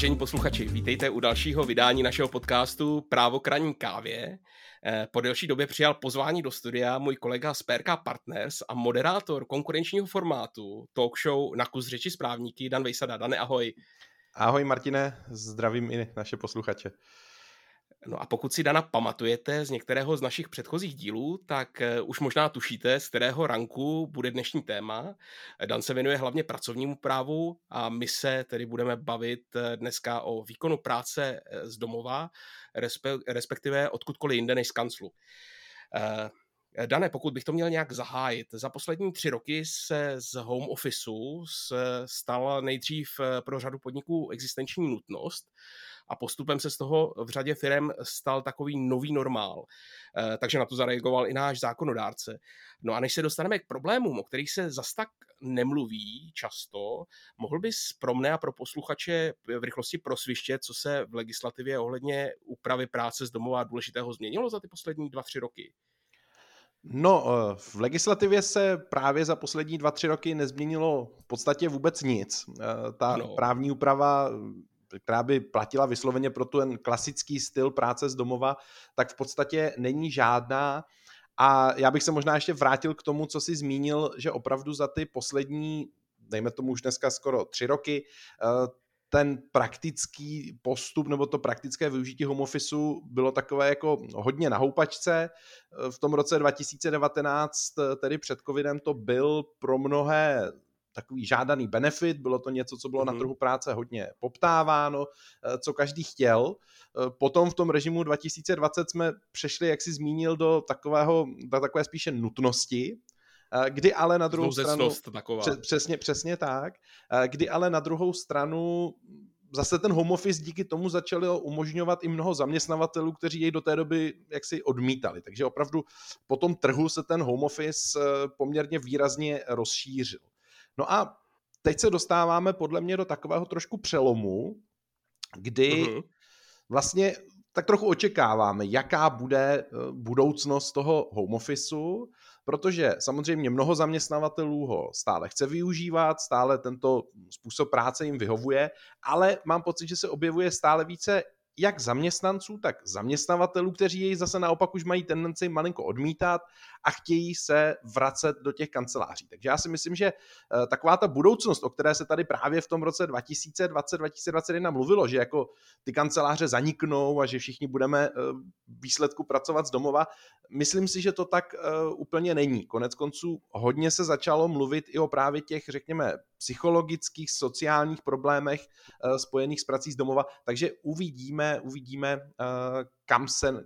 Vážení posluchači, vítejte u dalšího vydání našeho podcastu Právo kraní kávě. Po delší době přijal pozvání do studia můj kolega z PRK Partners a moderátor konkurenčního formátu talk show Na kus řeči s právníky Dan Vejsada. Dane, ahoj. Ahoj Martine, zdravím i naše posluchače. No a pokud si Dana pamatujete z některého z našich předchozích dílů, tak už možná tušíte, z kterého ranku bude dnešní téma. Dan se věnuje hlavně pracovnímu právu a my se tedy budeme bavit dneska o výkonu práce z domova, respektive odkudkoliv jinde než z kanclu. Dane, pokud bych to měl nějak zahájit, za poslední 3 roky se z home officeu stala nejdřív pro řadu podniků existenční nutnost a postupem se z toho v řadě firem stal takový nový normál. Takže na to zareagoval i náš zákonodárce. No a než se dostaneme k problémům, o kterých se zas tak nemluví často, mohl bys pro mne a pro posluchače v rychlosti prosvištět, co se v legislativě ohledně úpravy práce z domova důležitého změnilo za ty poslední 2-3 roky? No, v legislativě se právě za poslední 2-3 roky nezměnilo v podstatě vůbec nic. Právní úprava, která by platila vysloveně pro ten klasický styl práce z domova, tak v podstatě není žádná. A já bych se možná ještě vrátil k tomu, co jsi zmínil, že opravdu za ty poslední, dejme tomu už dneska skoro 3 roky, ten praktický postup nebo to praktické využití home officeu bylo takové jako hodně na houpačce. V tom roce 2019, tedy před covidem, to byl pro mnohé takový žádaný benefit, bylo to něco, co bylo na trhu práce hodně poptáváno, co každý chtěl. Potom v tom režimu 2020 jsme přešli, jak jsi zmínil, do takové spíše nutnosti, kdy ale na druhou stranu... Přesně tak. Kdy ale na druhou stranu zase ten home office díky tomu začalo umožňovat i mnoho zaměstnavatelů, kteří jej do té doby jaksi odmítali. Takže opravdu po tom trhu se ten home office poměrně výrazně rozšířil. No a teď se dostáváme podle mě do takového trošku přelomu, kdy vlastně tak trochu očekáváme, jaká bude budoucnost toho home officeu, protože samozřejmě mnoho zaměstnavatelů ho stále chce využívat, stále tento způsob práce jim vyhovuje, ale mám pocit, že se objevuje stále více jak zaměstnanců, tak zaměstnavatelů, kteří jej zase naopak už mají tendenci malinko odmítat a chtějí se vracet do těch kanceláří. Takže já si myslím, že taková ta budoucnost, o které se tady právě v tom roce 2020-2021 mluvilo, že jako ty kanceláře zaniknou a že všichni budeme výsledku pracovat z domova, myslím si, že to tak úplně není. Konec konců hodně se začalo mluvit i o právě těch, řekněme, psychologických, sociálních problémech spojených s prací z domova, takže uvidíme,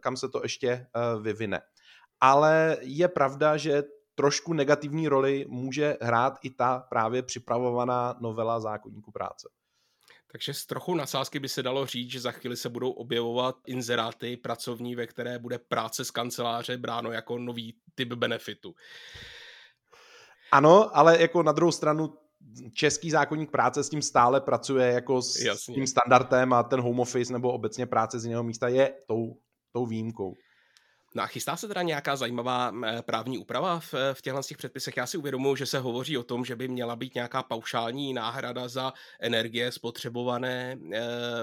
kam se to ještě vyvine. Ale je pravda, že trošku negativní roli může hrát i ta právě připravovaná novela zákoníku práce. Takže s trochu nadsázky by se dalo říct, že za chvíli se budou objevovat inzeráty pracovní, ve které bude práce z kanceláře bráno jako nový typ benefitu. Ano, ale jako na druhou stranu český zákoník práce s tím stále pracuje jako s tím standardem a ten home office nebo obecně práce z jiného místa je tou výjimkou. No a chystá se teda nějaká zajímavá právní úprava v těchto předpisech? Já si uvědomuji, že se hovoří o tom, že by měla být nějaká paušální náhrada za energie spotřebované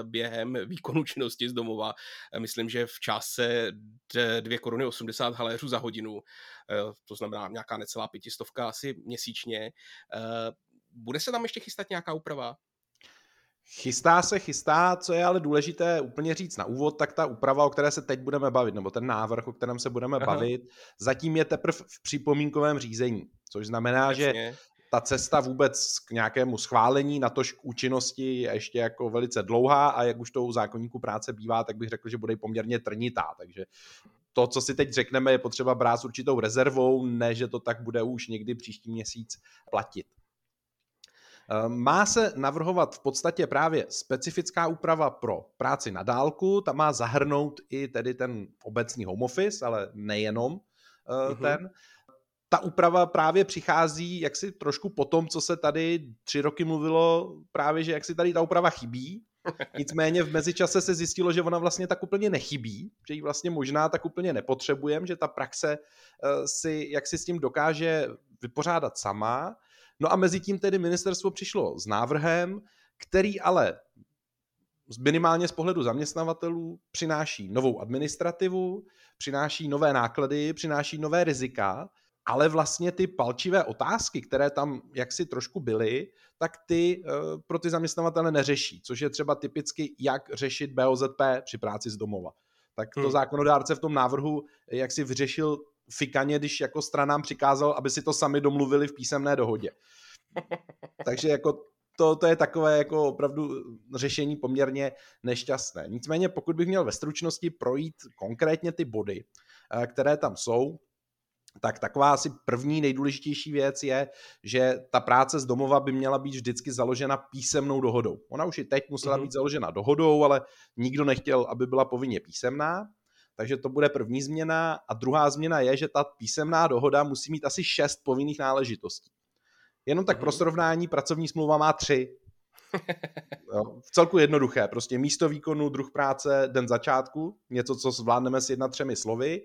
během výkonu činnosti z domova. Myslím, že v částce 2,80 Kč za hodinu, to znamená nějaká necelá 500 asi měsíčně. Bude se tam ještě chystat nějaká úprava? Chystá se, co je ale důležité úplně říct na úvod, tak ta úprava, o které se teď budeme bavit, nebo ten návrh, o kterém se budeme bavit, zatím je teprve v připomínkovém řízení, což znamená, že ta cesta vůbec k nějakému schválení, natož k účinnosti je ještě jako velice dlouhá a jak už to u zákoníku práce bývá, tak bych řekl, že bude poměrně trnitá, takže to, co si teď řekneme, je potřeba brát s určitou rezervou, ne, že to tak bude už někdy příští měsíc platit. Má se navrhovat v podstatě právě specifická úprava pro práci na dálku, ta má zahrnout i tedy ten obecný home office, ale nejenom ten. Ta úprava právě přichází jaksi trošku po tom, co se tady 3 roky mluvilo, právě, že jaksi tady ta úprava chybí. Nicméně v mezičase se zjistilo, že ona vlastně tak úplně nechybí, že ji vlastně možná tak úplně nepotřebujeme, že ta praxe si jaksi s tím dokáže vypořádat sama. No a mezi tím tedy ministerstvo přišlo s návrhem, který ale minimálně z pohledu zaměstnavatelů přináší novou administrativu, přináší nové náklady, přináší nové rizika, ale vlastně ty palčivé otázky, které tam jaksi trošku byly, tak ty pro ty zaměstnavatele neřeší, což je třeba typicky, jak řešit BOZP při práci z domova. Tak to zákonodárce v tom návrhu jaksi vyřešil fikaně, když jako stranám přikázal, aby si to sami domluvili v písemné dohodě. Takže jako to je takové jako opravdu řešení poměrně nešťastné. Nicméně pokud bych měl ve stručnosti projít konkrétně ty body, které tam jsou, tak taková asi první nejdůležitější věc je, že ta práce z domova by měla být vždycky založena písemnou dohodou. Ona už i teď musela být založena dohodou, ale nikdo nechtěl, aby byla povinně písemná, takže to bude první změna. A druhá změna je, že ta písemná dohoda musí mít asi 6 povinných náležitostí. Jenom tak pro srovnání, pracovní smlouva má 3. V celku jednoduché, prostě místo výkonu, druh práce, den začátku, něco, co zvládneme s 1-3 slovy.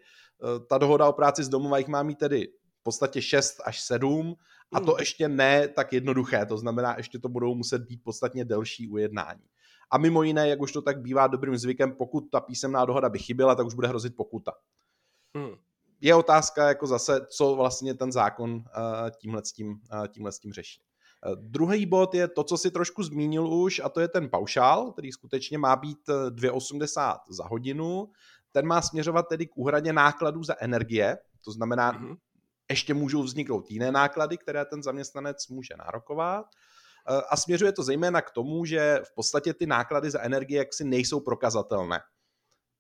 Ta dohoda o práci z domova jich má mít tedy v podstatě 6 až 7 a to ještě ne tak jednoduché, to znamená, ještě to budou muset být podstatně delší ujednání. A mimo jiné, jak už to tak bývá dobrým zvykem, pokud ta písemná dohoda by chyběla, tak už bude hrozit pokuta. Je otázka jako zase, co vlastně ten zákon tímhle s tím řeší. Druhý bod je to, co si trošku zmínil už, a to je ten paušál, který skutečně má být 2,80 za hodinu. Ten má směřovat tedy k úhradě nákladů za energie, to znamená, ještě můžou vzniknout jiné náklady, které ten zaměstnanec může nárokovat. A směřuje to zejména k tomu, že v podstatě ty náklady za energie jaksi nejsou prokazatelné.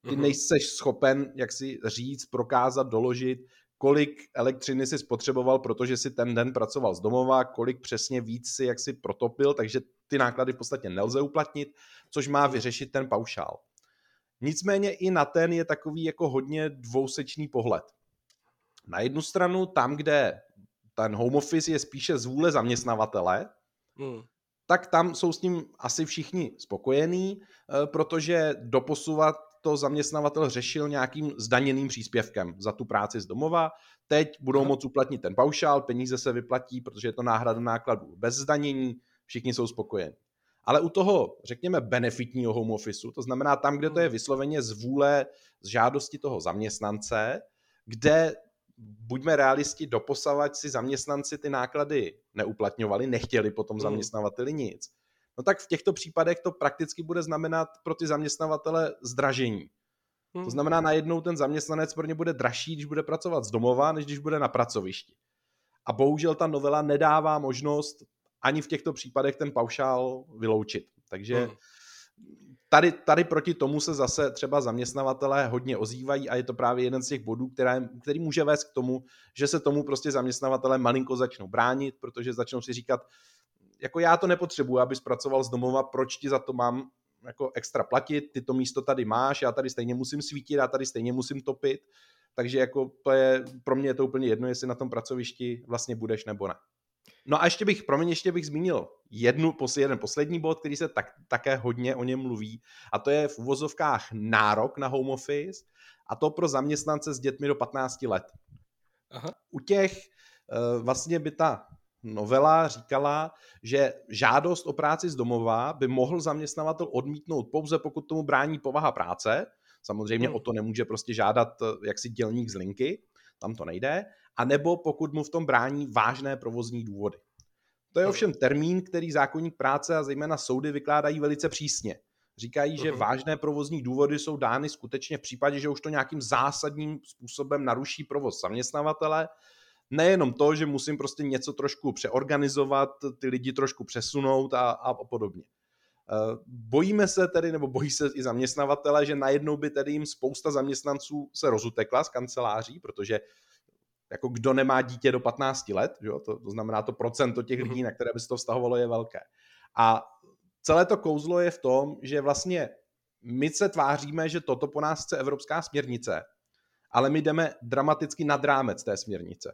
Ty nejseš schopen, jak si říct, prokázat, doložit, kolik elektřiny si spotřeboval, protože si ten den pracoval z domova, kolik přesně víc si jak si protopil, takže ty náklady v podstatě nelze uplatnit, což má vyřešit ten paušál. Nicméně i na ten je takový jako hodně dvousečný pohled. Na jednu stranu tam, kde ten home office je spíše z vůle zaměstnavatele, tak tam jsou s ním asi všichni spokojení, protože doposud to zaměstnavatel řešil nějakým zdaněným příspěvkem za tu práci z domova. Teď budou moct uplatnit ten paušál, peníze se vyplatí, protože je to náhrada nákladů bez zdanění, všichni jsou spokojeni. Ale u toho, řekněme, benefitního home officeu, to znamená tam, kde to je vysloveně z vůle, z žádosti toho zaměstnance, kde, buďme realisti, doposavať si zaměstnanci ty náklady neuplatňovali, nechtěli potom zaměstnavateli nic. No tak v těchto případech to prakticky bude znamenat pro ty zaměstnavatele zdražení. To znamená, najednou ten zaměstnanec pro ně bude dražší, když bude pracovat z domova, než když bude na pracovišti. A bohužel ta novela nedává možnost ani v těchto případech ten paušál vyloučit. Takže tady proti tomu se zase třeba zaměstnavatelé hodně ozývají a je to právě jeden z těch bodů, který může vést k tomu, že se tomu prostě zaměstnavatelé malinko začnou bránit, protože začnou si říkat, jako já to nepotřebuji, abys pracoval z domova, proč ti za to mám jako extra platit, ty to místo tady máš, já tady stejně musím svítit, já tady stejně musím topit, takže jako to je, pro mě je to úplně jedno, jestli na tom pracovišti vlastně budeš nebo ne. No a ještě bych zmínil jeden poslední bod, který se také hodně o něm mluví, a to je v uvozovkách nárok na home office, a to pro zaměstnance s dětmi do 15 let. Aha. U těch vlastně by ta novela říkala, že žádost o práci z domova by mohl zaměstnavatel odmítnout pouze, pokud tomu brání povaha práce. Samozřejmě o to nemůže prostě žádat jaksi dělník z linky, tam to nejde, anebo pokud mu v tom brání vážné provozní důvody. To je ovšem termín, který zákoník práce a zejména soudy vykládají velice přísně. Říkají, že vážné provozní důvody jsou dány skutečně v případě, že už to nějakým zásadním způsobem naruší provoz zaměstnavatele. Nejenom to, že musím prostě něco trošku přeorganizovat, ty lidi trošku přesunout a podobně. Bojíme se tedy, nebo bojí se i zaměstnavatele, že najednou by tedy jim spousta zaměstnanců se rozutekla z kanceláří, protože jako kdo nemá dítě do 15 let, že jo? To znamená to procento těch lidí, na které by se to vztahovalo, je velké. A celé to kouzlo je v tom, že vlastně my se tváříme, že toto po nás chce evropská směrnice, ale my jdeme dramaticky nad rámec té směrnice.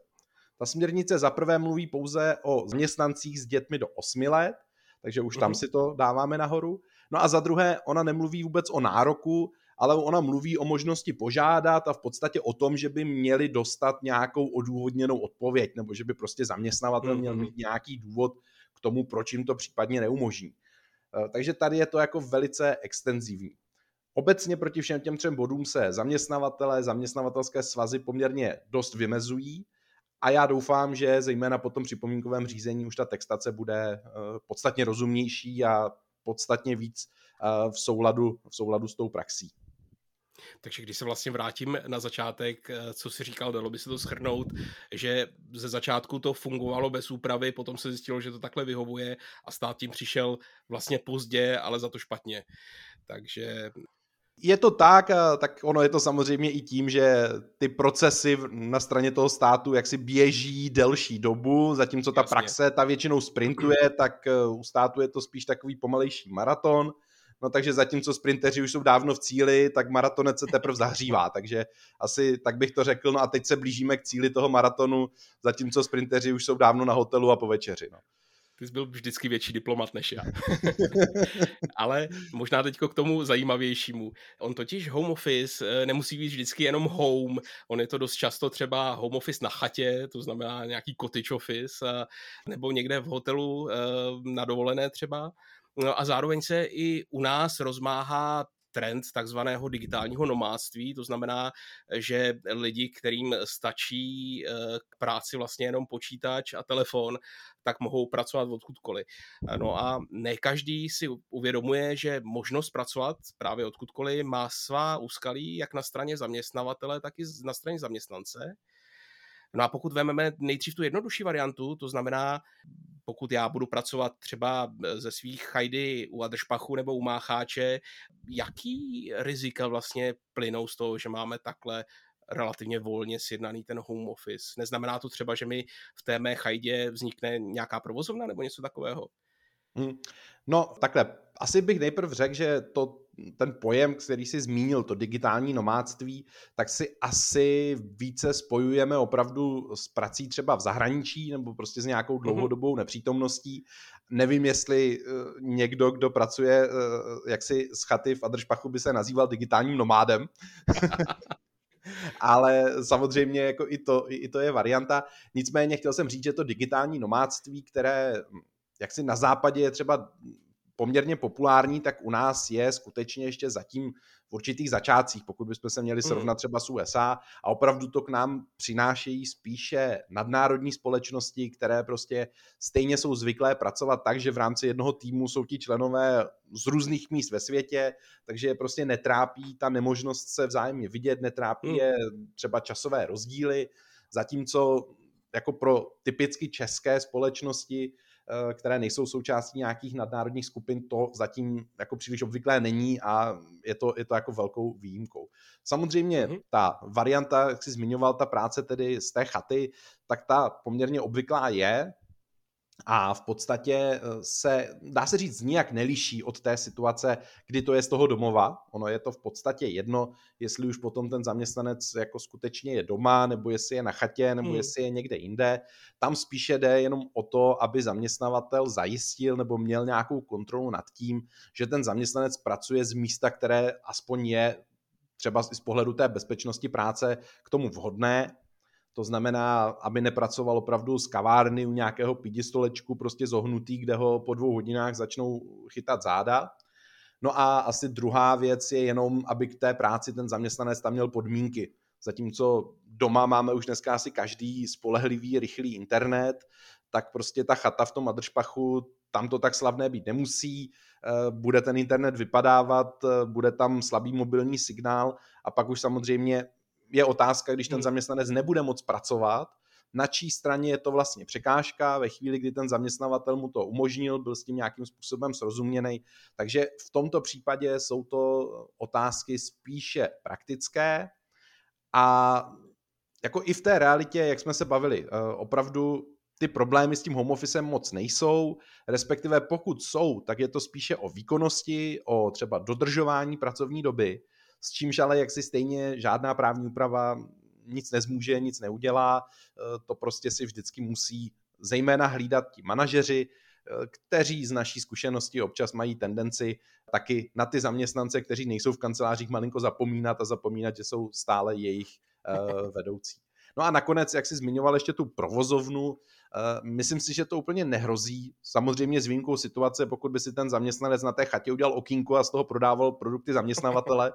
Ta směrnice zaprvé mluví pouze o zaměstnancích s dětmi do 8 let, takže už tam si to dáváme nahoru. No a za druhé, ona nemluví vůbec o nároku, ale ona mluví o možnosti požádat a v podstatě o tom, že by měli dostat nějakou odůvodněnou odpověď, nebo že by prostě zaměstnavatel měl mít nějaký důvod k tomu, proč jim to případně neumožní. Takže tady je to jako velice extenzivní. Obecně proti všem těm třem bodům se zaměstnavatele, zaměstnavatelské svazy poměrně dost vymezují a já doufám, že zejména po tom připomínkovém řízení už ta textace bude podstatně rozumnější a podstatně víc v souladu s tou praxí. Takže když se vlastně vrátím na začátek, co jsi říkal, dalo by se to shrnout, že ze začátku to fungovalo bez úpravy, potom se zjistilo, že to takhle vyhovuje a stát tím přišel vlastně pozdě, ale za to špatně. Takže... Je to tak ono je to samozřejmě i tím, že ty procesy na straně toho státu jaksi běží delší dobu, zatímco ta praxe, ta většinou sprintuje, tak u státu je to spíš takový pomalejší maraton. No takže zatímco sprinteři už jsou dávno v cíli, tak maratonec se teprve zahřívá, takže asi tak bych to řekl, no a teď se blížíme k cíli toho maratonu, zatímco sprinteři už jsou dávno na hotelu a po večeři, no. Ty jsi byl vždycky větší diplomat než já. Ale možná teďko k tomu zajímavějšímu. On totiž home office nemusí být vždycky jenom home. On je to dost často třeba home office na chatě, to znamená nějaký cottage office, nebo někde v hotelu na dovolené třeba. No a zároveň se i u nás rozmáhá trend takzvaného digitálního nomádství, to znamená, že lidi, kterým stačí k práci vlastně jenom počítač a telefon, tak mohou pracovat odkudkoliv. No a ne každý si uvědomuje, že možnost pracovat právě odkudkoliv má svá úskalí jak na straně zaměstnavatele, tak i na straně zaměstnance. No a pokud vezmeme nejdřív tu jednodušší variantu, to znamená, pokud já budu pracovat třeba ze svých chajdy u Adršpachu nebo u Mácháče, jaký rizika vlastně plynou z toho, že máme takhle relativně volně sjednaný ten home office? Neznamená to třeba, že mi v té mé chajdě vznikne nějaká provozovna nebo něco takového? No takhle, asi bych nejprve řekl, že ten pojem, který jsi zmínil, to digitální nomádství, tak si asi více spojujeme opravdu s prací třeba v zahraničí nebo prostě s nějakou dlouhodobou nepřítomností. Nevím, jestli někdo, kdo pracuje jaksi z chaty v Adršpachu, by se nazýval digitálním nomádem. Ale samozřejmě jako i to je varianta. Nicméně chtěl jsem říct, že to digitální nomádství, které jaksi na západě je třeba poměrně populární, tak u nás je skutečně ještě zatím v určitých začátcích, pokud bychom se měli srovnat třeba s USA, a opravdu to k nám přinášejí spíše nadnárodní společnosti, které prostě stejně jsou zvyklé pracovat tak, že v rámci jednoho týmu jsou ti členové z různých míst ve světě, takže je prostě netrápí ta nemožnost se vzájemně vidět, netrápí je třeba časové rozdíly, zatímco jako pro typicky české společnosti, které nejsou součástí nějakých nadnárodních skupin, to zatím jako příliš obvyklé není a je to jako velkou výjimkou. Samozřejmě ta varianta, jak jsi zmiňoval, ta práce tedy z té chaty, tak ta poměrně obvyklá je a v podstatě se, dá se říct, nijak neliší od té situace, kdy to je z toho domova. Ono je to v podstatě jedno, jestli už potom ten zaměstnanec jako skutečně je doma, nebo jestli je na chatě, nebo jestli je někde jinde. Tam spíše jde jenom o to, aby zaměstnavatel zajistil nebo měl nějakou kontrolu nad tím, že ten zaměstnanec pracuje z místa, které aspoň je třeba z pohledu té bezpečnosti práce k tomu vhodné. To znamená, aby nepracoval opravdu z kavárny u nějakého pidistolečku prostě zohnutý, kde ho po 2 hodinách začnou chytat záda. No a asi druhá věc je jenom, aby k té práci ten zaměstnanec tam měl podmínky. Zatímco doma máme už dneska asi každý spolehlivý, rychlý internet, tak prostě ta chata v tom Adršpachu, tam to tak slavné být nemusí, bude ten internet vypadávat, bude tam slabý mobilní signál a pak už samozřejmě je otázka, když ten zaměstnanec nebude moc pracovat, na čí straně je to vlastně překážka, ve chvíli, kdy ten zaměstnavatel mu to umožnil, byl s tím nějakým způsobem srozuměný. Takže v tomto případě jsou to otázky spíše praktické a jako i v té realitě, jak jsme se bavili, opravdu ty problémy s tím home officem moc nejsou, respektive pokud jsou, tak je to spíše o výkonnosti, o třeba dodržování pracovní doby, s čímž ale jak si stejně žádná právní úprava nic nezmůže, nic neudělá, to prostě si vždycky musí zejména hlídat ti manažeři, kteří z naší zkušenosti občas mají tendenci taky na ty zaměstnance, kteří nejsou v kancelářích, malinko zapomínat, že jsou stále jejich vedoucí. No a nakonec, jak si zmiňoval ještě tu provozovnu, Myslím si, že to úplně nehrozí. Samozřejmě s výjimkou situace, pokud by si ten zaměstnanec na té chatě udělal okýnko a z toho prodával produkty zaměstnavatele,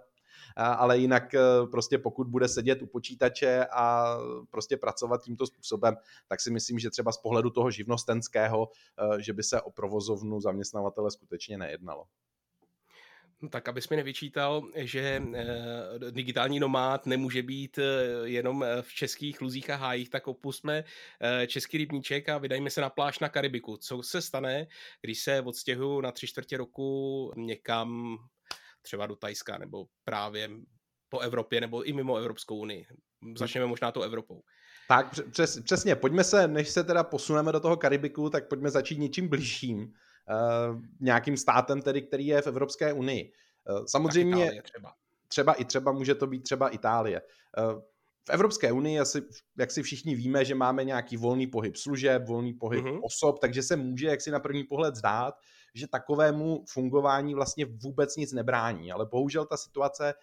ale jinak prostě pokud bude sedět u počítače a prostě pracovat tímto způsobem, tak si myslím, že třeba z pohledu toho živnostenského, že by se o provozovnu zaměstnavatele skutečně nejednalo. No tak, abys mi nevyčítal, že digitální nomád nemůže být jenom v českých luzích a hájích, tak opustme český rybníček a vydajme se na pláž na Karibiku. Co se stane, když se odstěhuju na 3/4 roku někam třeba do Thajska nebo právě po Evropě nebo i mimo Evropskou unii? Začneme možná tou Evropou. Tak přesně, pojďme se, než se teda posuneme do toho Karibiku, tak pojďme začít něčím blížším. Nějakým státem tedy, který je v Evropské unii. Samozřejmě třeba může to být třeba Itálie. V Evropské unii, jak si všichni víme, že máme nějaký volný pohyb služeb, volný pohyb osob, takže se může, jak si na první pohled zdát, že takovému fungování vlastně vůbec nic nebrání. Ale bohužel ta situace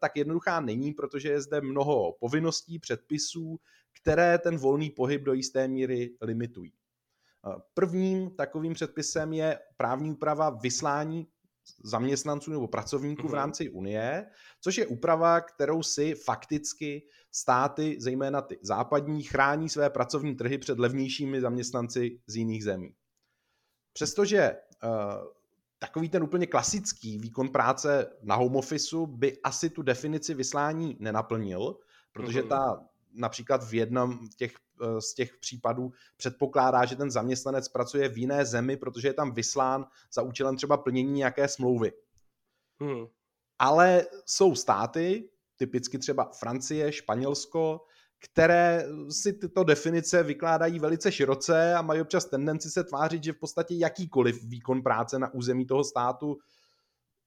tak jednoduchá není, protože je zde mnoho povinností, předpisů, které ten volný pohyb do jisté míry limitují. Prvním takovým předpisem je právní úprava vyslání zaměstnanců nebo pracovníků v rámci Unie, což je úprava, kterou si fakticky státy, zejména ty západní, chrání své pracovní trhy před levnějšími zaměstnanci z jiných zemí. Přestože takový ten úplně klasický výkon práce na home office by asi tu definici vyslání nenaplnil, protože ta například v jednom z těch případů předpokládá, že ten zaměstnanec pracuje v jiné zemi, protože je tam vyslán za účelem třeba plnění nějaké smlouvy. Ale jsou státy, typicky třeba Francie, Španělsko, které si tyto definice vykládají velice široce a mají občas tendenci se tvářit, že v podstatě jakýkoliv výkon práce na území toho státu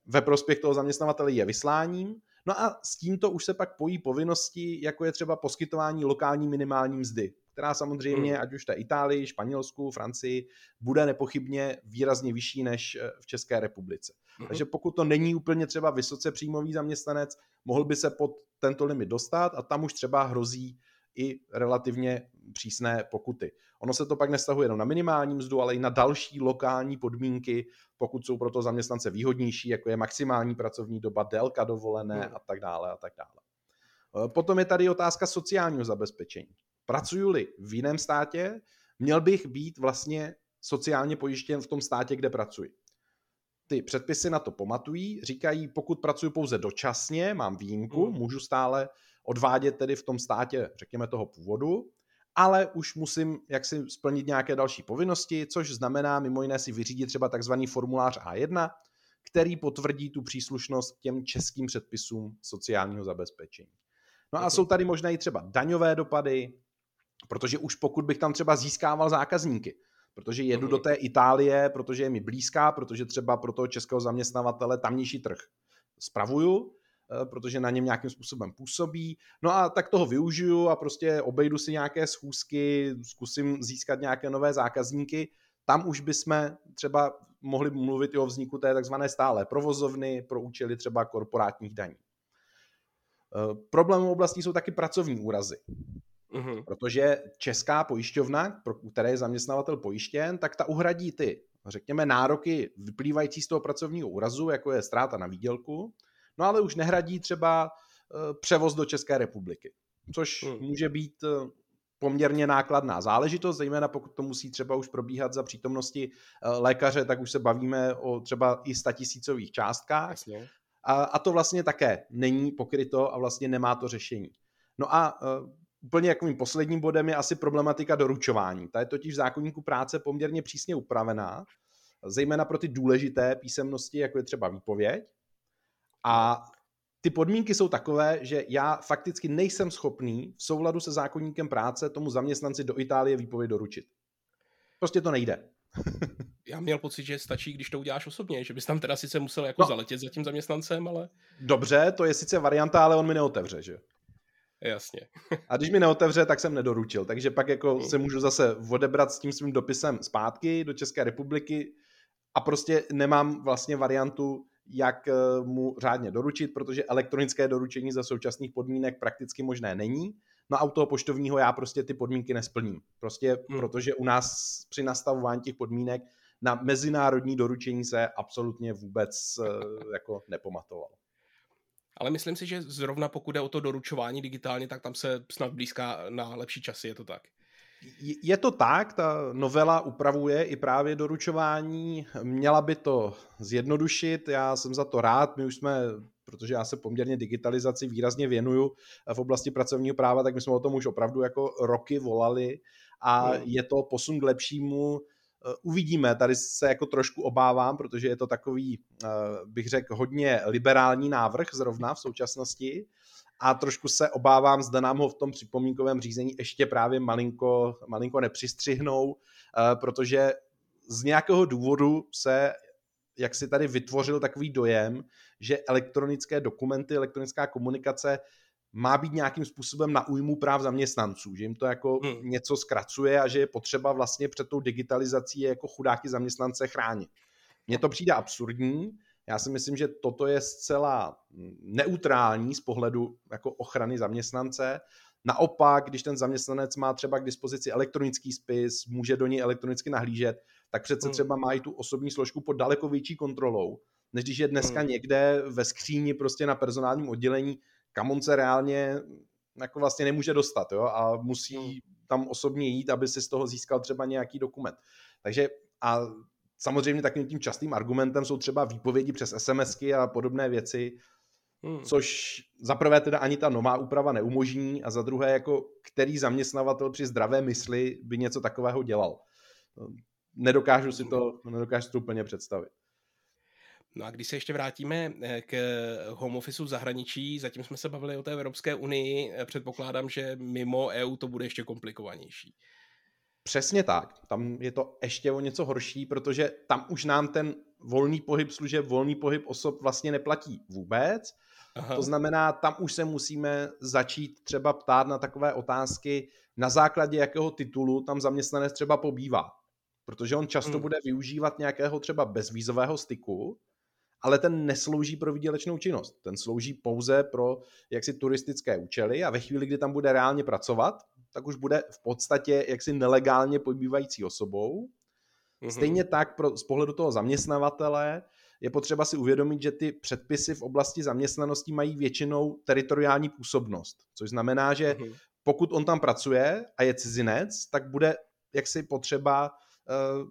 ve prospěch toho zaměstnavatele je vysláním. No a s tímto už se pak pojí povinnosti, jako je třeba poskytování lokální minimální mzdy, která samozřejmě, ať už ta Itálii, Španělsku, Francii, bude nepochybně výrazně vyšší než v České republice. Takže pokud to není úplně třeba vysoce příjmový zaměstnanec, mohl by se pod tento limit dostat a tam už třeba hrozí i relativně přísné pokuty. Ono se to pak nestahuje jenom na minimální mzdu, ale i na další lokální podmínky, pokud jsou pro to zaměstnance výhodnější, jako je maximální pracovní doba, délka dovolené a tak dále a tak dále. Potom je tady otázka sociálního zabezpečení. Pracuju-li v jiném státě, měl bych být vlastně sociálně pojištěn v tom státě, kde pracuji. Ty předpisy na to pamatují, říkají, pokud pracuji pouze dočasně, mám výjimku, můžu stále odvádět tedy v tom státě, řekněme, toho původu, ale už musím jaksi splnit nějaké další povinnosti, což znamená mimo jiné si vyřídit třeba takzvaný formulář A1, který potvrdí tu příslušnost k těm českým předpisům sociálního zabezpečení. No a jsou tady možná i třeba daňové dopady, protože už pokud bych tam třeba získával zákazníky, protože jedu do té Itálie, protože je mi blízká, protože třeba pro toho českého zaměstnavatele tamnější trh spravuju, protože na něm nějakým způsobem působí. No a tak toho využiju a prostě obejdu si nějaké schůzky, zkusím získat nějaké nové zákazníky. Tam už bychom třeba mohli mluvit i o vzniku té takzvané stálé provozovny pro účely třeba korporátních daní. Problémem oblastí jsou taky pracovní úrazy. Protože česká pojišťovna, pro které je zaměstnavatel pojištěn, tak ta uhradí ty, řekněme, nároky vyplývající z toho pracovního úrazu, jako je ztráta na výdělku, no ale už nehradí třeba převoz do České republiky, což může být poměrně nákladná záležitost, zejména pokud to musí třeba už probíhat za přítomnosti lékaře, tak už se bavíme o třeba i 100 000 částkách. Jasně. A to vlastně také není pokryto a vlastně nemá to řešení. No a úplně jako mým posledním bodem je asi problematika doručování. Ta je totiž v zákoníku práce poměrně přísně upravená, zejména pro ty důležité písemnosti, jako je třeba výpověď. A ty podmínky jsou takové, že já fakticky nejsem schopný v souladu se zákoníkem práce tomu zaměstnanci do Itálie výpověď doručit. Prostě to nejde. Já měl pocit, že stačí, když to uděláš osobně, že bys tam teda sice musel jako zaletět za tím zaměstnancem, ale... Dobře, to je sice varianta, ale on mi neotevře, že? Jasně. A když mi neotevře, tak jsem nedoručil, takže pak jako se můžu zase odebrat s tím svým dopisem zpátky do České republiky a prostě nemám vlastně variantu, jak mu řádně doručit, protože elektronické doručení za současných podmínek prakticky možné není. no a u toho poštovního já prostě ty podmínky nesplním. Prostě protože u nás při nastavování těch podmínek na mezinárodní doručení se absolutně vůbec jako nepamatovalo. Ale myslím si, že zrovna pokud jde o to doručování digitálně, tak tam se snad blízká na lepší časy, je to tak? Je to tak, ta novela upravuje i právě doručování, měla by to zjednodušit, já jsem za to rád, my už jsme, protože já se poměrně digitalizaci výrazně věnuju v oblasti pracovního práva, tak my jsme o tom už opravdu jako roky volali a je to posun k lepšímu. Uvidíme, tady se jako trošku obávám, protože je to takový, bych řekl, hodně liberální návrh zrovna v současnosti a trošku se obávám, zda nám ho v tom připomínkovém řízení ještě právě malinko nepřistřihnou, protože z nějakého důvodu se, jak si tady vytvořil takový dojem, že elektronické dokumenty, elektronická komunikace má být nějakým způsobem na újmu práv zaměstnanců, že jim to jako něco zkracuje a že je potřeba vlastně před tou digitalizací je jako chudáky zaměstnance chránit. Mně to přijde absurdní, já si myslím, že toto je zcela neutrální z pohledu jako ochrany zaměstnance. Naopak, když ten zaměstnanec má třeba k dispozici elektronický spis, může do něj elektronicky nahlížet, tak přece třeba má i tu osobní složku pod daleko větší kontrolou, než když je dneska někde ve skříni prostě na personálním oddělení, kam on se reálně jako vlastně nemůže dostat, jo? A musí tam osobně jít, aby si z toho získal třeba nějaký dokument. Takže a samozřejmě takovým tím častým argumentem jsou třeba výpovědi přes SMSky a podobné věci, což za prvé teda ani ta nová úprava neumožní a za druhé jako který zaměstnavatel při zdravé mysli by něco takového dělal. Nedokážu si to úplně představit. No a když se ještě vrátíme k home officeu v zahraničí, zatím jsme se bavili o té Evropské unii, předpokládám, že mimo EU to bude ještě komplikovanější. Přesně tak, tam je to ještě o něco horší, protože tam už nám ten volný pohyb služeb, volný pohyb osob vlastně neplatí vůbec. Aha. To znamená, tam už se musíme začít třeba ptát na takové otázky, na základě jakého titulu tam zaměstnanec třeba pobývá. Protože on často bude využívat nějakého třeba bezvízového styku, ale ten neslouží pro výdělečnou činnost. Ten slouží pouze pro jaksi turistické účely a ve chvíli, kdy tam bude reálně pracovat, tak už bude v podstatě jaksi nelegálně pobývající osobou. Stejně tak z pohledu toho zaměstnavatele je potřeba si uvědomit, že ty předpisy v oblasti zaměstnanosti mají většinou teritoriální působnost, což znamená, že pokud on tam pracuje a je cizinec, tak bude jaksi potřeba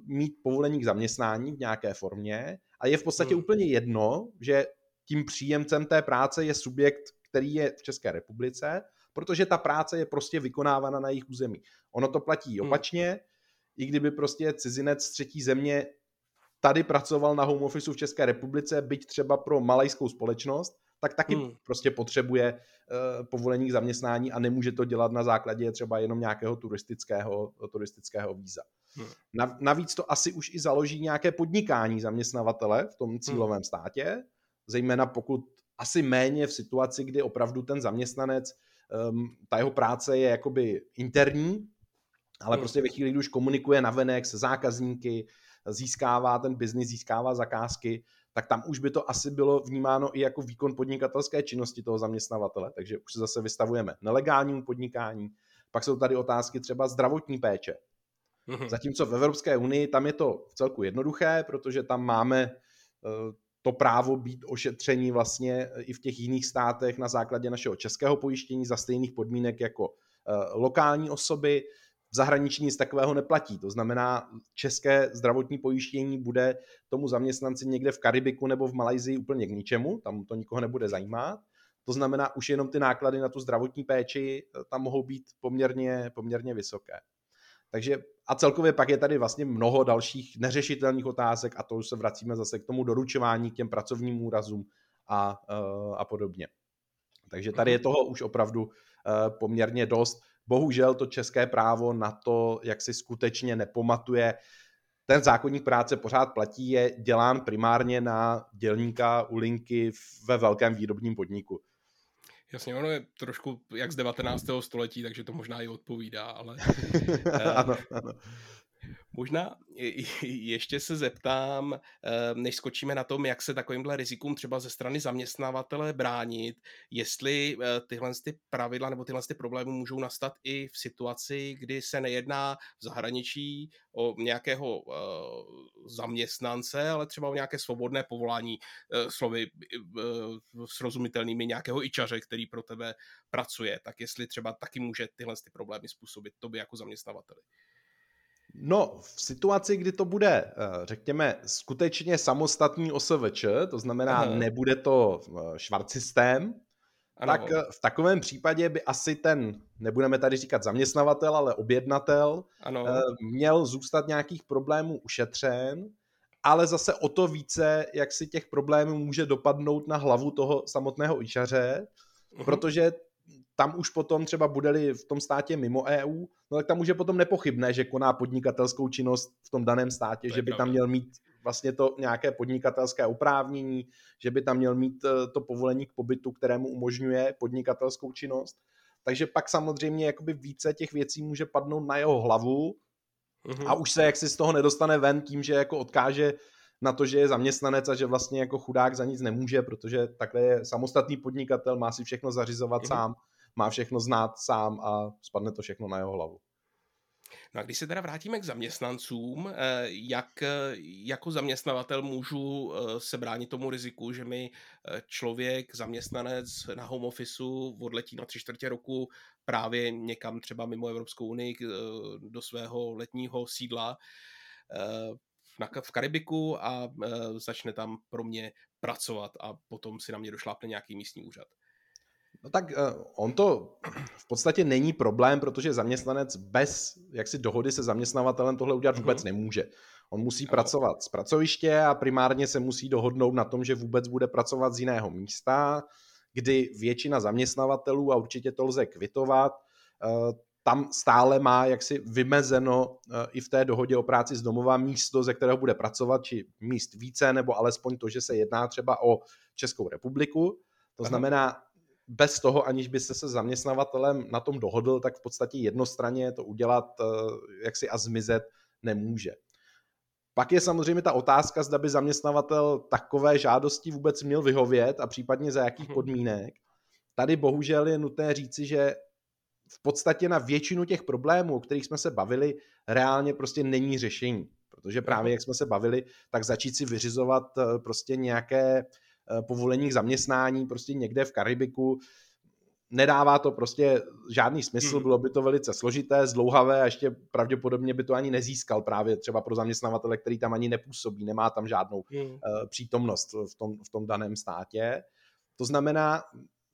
mít povolení k zaměstnání v nějaké formě a je v podstatě úplně jedno, že tím příjemcem té práce je subjekt, který je v České republice, protože ta práce je prostě vykonávána na jejich území. Ono to platí opačně, i kdyby prostě cizinec z třetí země tady pracoval na home officeu v České republice, byť třeba pro malajskou společnost, tak taky prostě potřebuje povolení k zaměstnání a nemůže to dělat na základě třeba jenom nějakého turistického víza. Navíc to asi už i založí nějaké podnikání zaměstnavatele v tom cílovém státě, zejména pokud asi méně v situaci, kdy opravdu ten zaměstnanec, ta jeho práce je jakoby interní, ale prostě ve chvíli, kdy už komunikuje navenek se zákazníky, získává ten biznis, získává zakázky, tak tam už by to asi bylo vnímáno i jako výkon podnikatelské činnosti toho zaměstnavatele, takže už se zase vystavujeme nelegálnímu podnikání. Pak jsou tady otázky třeba zdravotní péče. Zatímco v Evropské unii tam je to vcelku jednoduché, protože tam máme to právo být ošetření vlastně i v těch jiných státech na základě našeho českého pojištění za stejných podmínek jako lokální osoby. V zahraničí nic takového neplatí, to znamená, české zdravotní pojištění bude tomu zaměstnanci někde v Karibiku nebo v Malajsii úplně k ničemu, tam to nikoho nebude zajímat. To znamená, už jenom ty náklady na tu zdravotní péči tam mohou být poměrně vysoké. Takže a celkově pak je tady vlastně mnoho dalších neřešitelných otázek a to už se vracíme zase k tomu doručování, k těm pracovním úrazům a podobně. Takže tady je toho už opravdu poměrně dost. Bohužel to české právo na to, jak si skutečně nepamatuje, ten zákoník práce pořád platí, je dělán primárně na dělníka u linky ve velkém výrobním podniku. Jasně, ono je trošku jak z 19. století, takže to možná i odpovídá, ale... ano, ano. Možná ještě se zeptám, než skočíme na tom, jak se takovýmhle rizikům třeba ze strany zaměstnavatele bránit, jestli tyhle ty pravidla nebo tyhle ty problémy můžou nastat i v situaci, kdy se nejedná v zahraničí o nějakého zaměstnance, ale třeba o nějaké svobodné povolání, slovy srozumitelnými nějakého ičaře, který pro tebe pracuje. Tak jestli třeba taky může tyhle ty problémy způsobit tobě jako zaměstnavateli. No, v situaci, kdy to bude, řekněme, skutečně samostatný OSVČ, to znamená, nebude to švarcsystém, tak v takovém případě by asi ten, nebudeme tady říkat zaměstnavatel, ale objednatel, měl zůstat nějakých problémů ušetřen, ale zase o to více, jak si těch problémů může dopadnout na hlavu toho samotného ičaře, protože tam už potom třeba bude-li v tom státě mimo EU, no tak tam už je potom nepochybné, že koná podnikatelskou činnost v tom daném státě, že by tam měl mít vlastně to nějaké podnikatelské oprávnění, že by tam měl mít to povolení k pobytu, kterému umožňuje podnikatelskou činnost. Takže pak samozřejmě jakoby více těch věcí může padnout na jeho hlavu a už se jaksi z toho nedostane ven tím, že jako odkáže na to, že je zaměstnanec a že vlastně jako chudák za nic nemůže, protože takhle je samostatný podnikatel, má si všechno zařizovat sám, má všechno znát sám a spadne to všechno na jeho hlavu. No a když se teda vrátíme k zaměstnancům, jak jako zaměstnavatel můžu se bránit tomu riziku, že mi člověk, zaměstnanec na home officeu odletí na 3/4 roku právě někam třeba mimo Evropskou unii do svého letního sídla v Karibiku a začne tam pro mě pracovat a potom si na mě došlápne nějaký místní úřad. No tak on to v podstatě není problém, protože zaměstnanec bez jaksi dohody se zaměstnavatelem tohle udělat vůbec nemůže. On musí pracovat z pracoviště a primárně se musí dohodnout na tom, že vůbec bude pracovat z jiného místa, kdy většina zaměstnavatelů, a určitě to lze kvitovat, tam stále má jaksi vymezeno i v té dohodě o práci z domova místo, ze kterého bude pracovat, či míst více, nebo alespoň to, že se jedná třeba o Českou republiku. To znamená, bez toho, aniž byste se zaměstnavatelem na tom dohodl, tak v podstatě jednostranně to udělat jaksi a zmizet nemůže. Pak je samozřejmě ta otázka, zda by zaměstnavatel takové žádosti vůbec měl vyhovět a případně za jakých podmínek. Tady bohužel je nutné říci, že v podstatě na většinu těch problémů, o kterých jsme se bavili, reálně prostě není řešení. Protože právě jak jsme se bavili, tak začít si vyřizovat prostě nějaké povolení k zaměstnání prostě někde v Karibiku. Nedává to prostě žádný smysl, bylo by to velice složité, zdlouhavé a ještě pravděpodobně by to ani nezískal právě třeba pro zaměstnavatele, který tam ani nepůsobí, nemá tam žádnou přítomnost v tom daném státě. To znamená,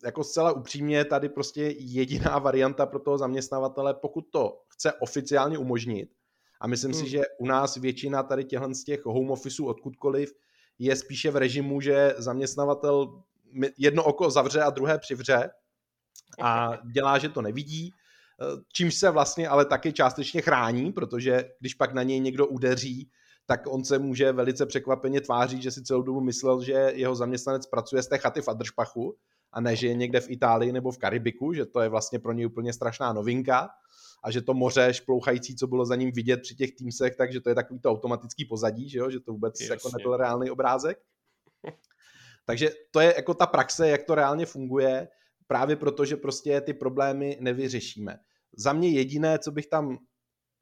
jako zcela upřímně, tady prostě jediná varianta pro toho zaměstnavatele, pokud to chce oficiálně umožnit, a myslím si, že u nás většina tady těchhle z těch home officeů odkudkoliv je spíše v režimu, že zaměstnavatel jedno oko zavře a druhé přivře a dělá, že to nevidí, čímž se vlastně ale taky částečně chrání, protože když pak na něj někdo udeří, tak on se může velice překvapeně tvářit, že si celou dobu myslel, že jeho zaměstnanec pracuje z té chaty v Adršpachu a ne, že je někde v Itálii nebo v Karibiku, že to je vlastně pro něj úplně strašná novinka a že to moře šplouchající, co bylo za ním vidět při těch týmsech, takže to je takový to automatický pozadí, že to vůbec jako nebyl reálný obrázek. Takže to je jako ta praxe, jak to reálně funguje, právě proto, že prostě ty problémy nevyřešíme. Za mě jediné, co bych tam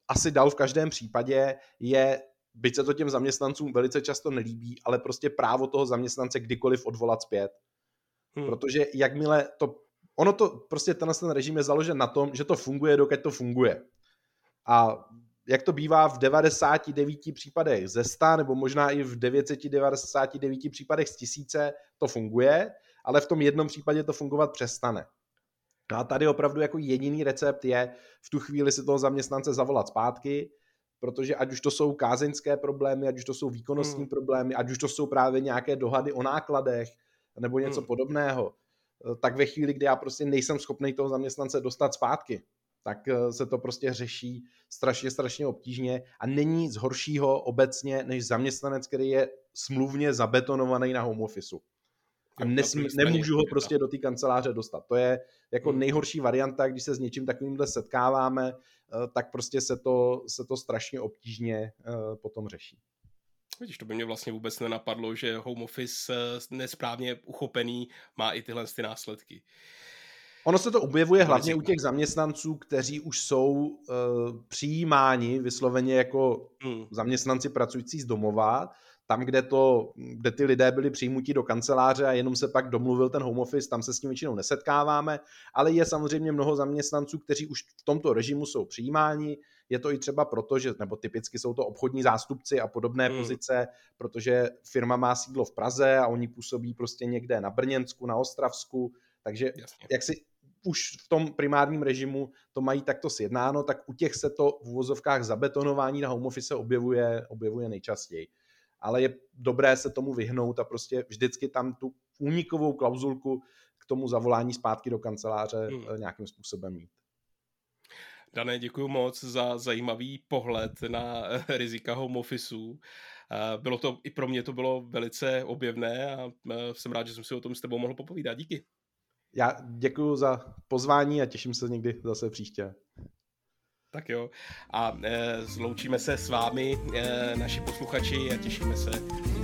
asi dal v každém případě, je, byť se to těm zaměstnancům velice často nelíbí, ale prostě právo toho zaměstnance kdykoliv odvolat zpět. Protože jakmile to, ono to, prostě ten režim je založen na tom, že to funguje, dokud to funguje. A jak to bývá v 99 případech ze 100, nebo možná i v 999 případech z 1000 to funguje, ale v tom jednom případě to fungovat přestane. No a tady opravdu jako jediný recept je v tu chvíli si toho zaměstnance zavolat zpátky, protože ať už to jsou kázeňské problémy, ať už to jsou výkonnostní problémy, ať už to jsou právě nějaké dohady o nákladech, nebo něco podobného, tak ve chvíli, kdy já prostě nejsem schopný toho zaměstnance dostat zpátky, tak se to prostě řeší strašně, strašně obtížně a není nic horšího obecně, než zaměstnanec, který je smluvně zabetonovaný na home officeu. a nemůžu ho prostě do té kanceláře dostat. To je jako nejhorší varianta, když se s něčím takovýmhle setkáváme, tak prostě se to strašně obtížně potom řeší. Vidíš, to by mě vlastně vůbec nenapadlo, že home office nesprávně uchopený má i tyhle ty následky. Ono se to objevuje hlavně u těch zaměstnanců, kteří už jsou přijímáni vysloveně jako zaměstnanci pracující z domova. Tam, kde ty lidé byli přijmuti do kanceláře a jenom se pak domluvil ten home office, tam se s tím většinou nesetkáváme, ale je samozřejmě mnoho zaměstnanců, kteří už v tomto režimu jsou přijímáni. Je to i třeba proto, že, nebo typicky jsou to obchodní zástupci a podobné pozice, protože firma má sídlo v Praze a oni působí prostě někde na Brněnsku, na Ostravsku, takže jak si už v tom primárním režimu to mají takto sjednáno, tak u těch se to v uvozovkách zabetonování na home office objevuje nejčastěji. Ale je dobré se tomu vyhnout a prostě vždycky tam tu únikovou klauzulku k tomu zavolání zpátky do kanceláře nějakým způsobem mít. Dané, děkuji moc za zajímavý pohled na rizika home officeu. Bylo to, i pro mě to bylo velice objevné a jsem rád, že jsem si o tom s tebou mohl popovídat. Díky. Já děkuji za pozvání a těším se někdy zase příště. Tak jo. A zloučíme se s vámi, naši posluchači, a těšíme se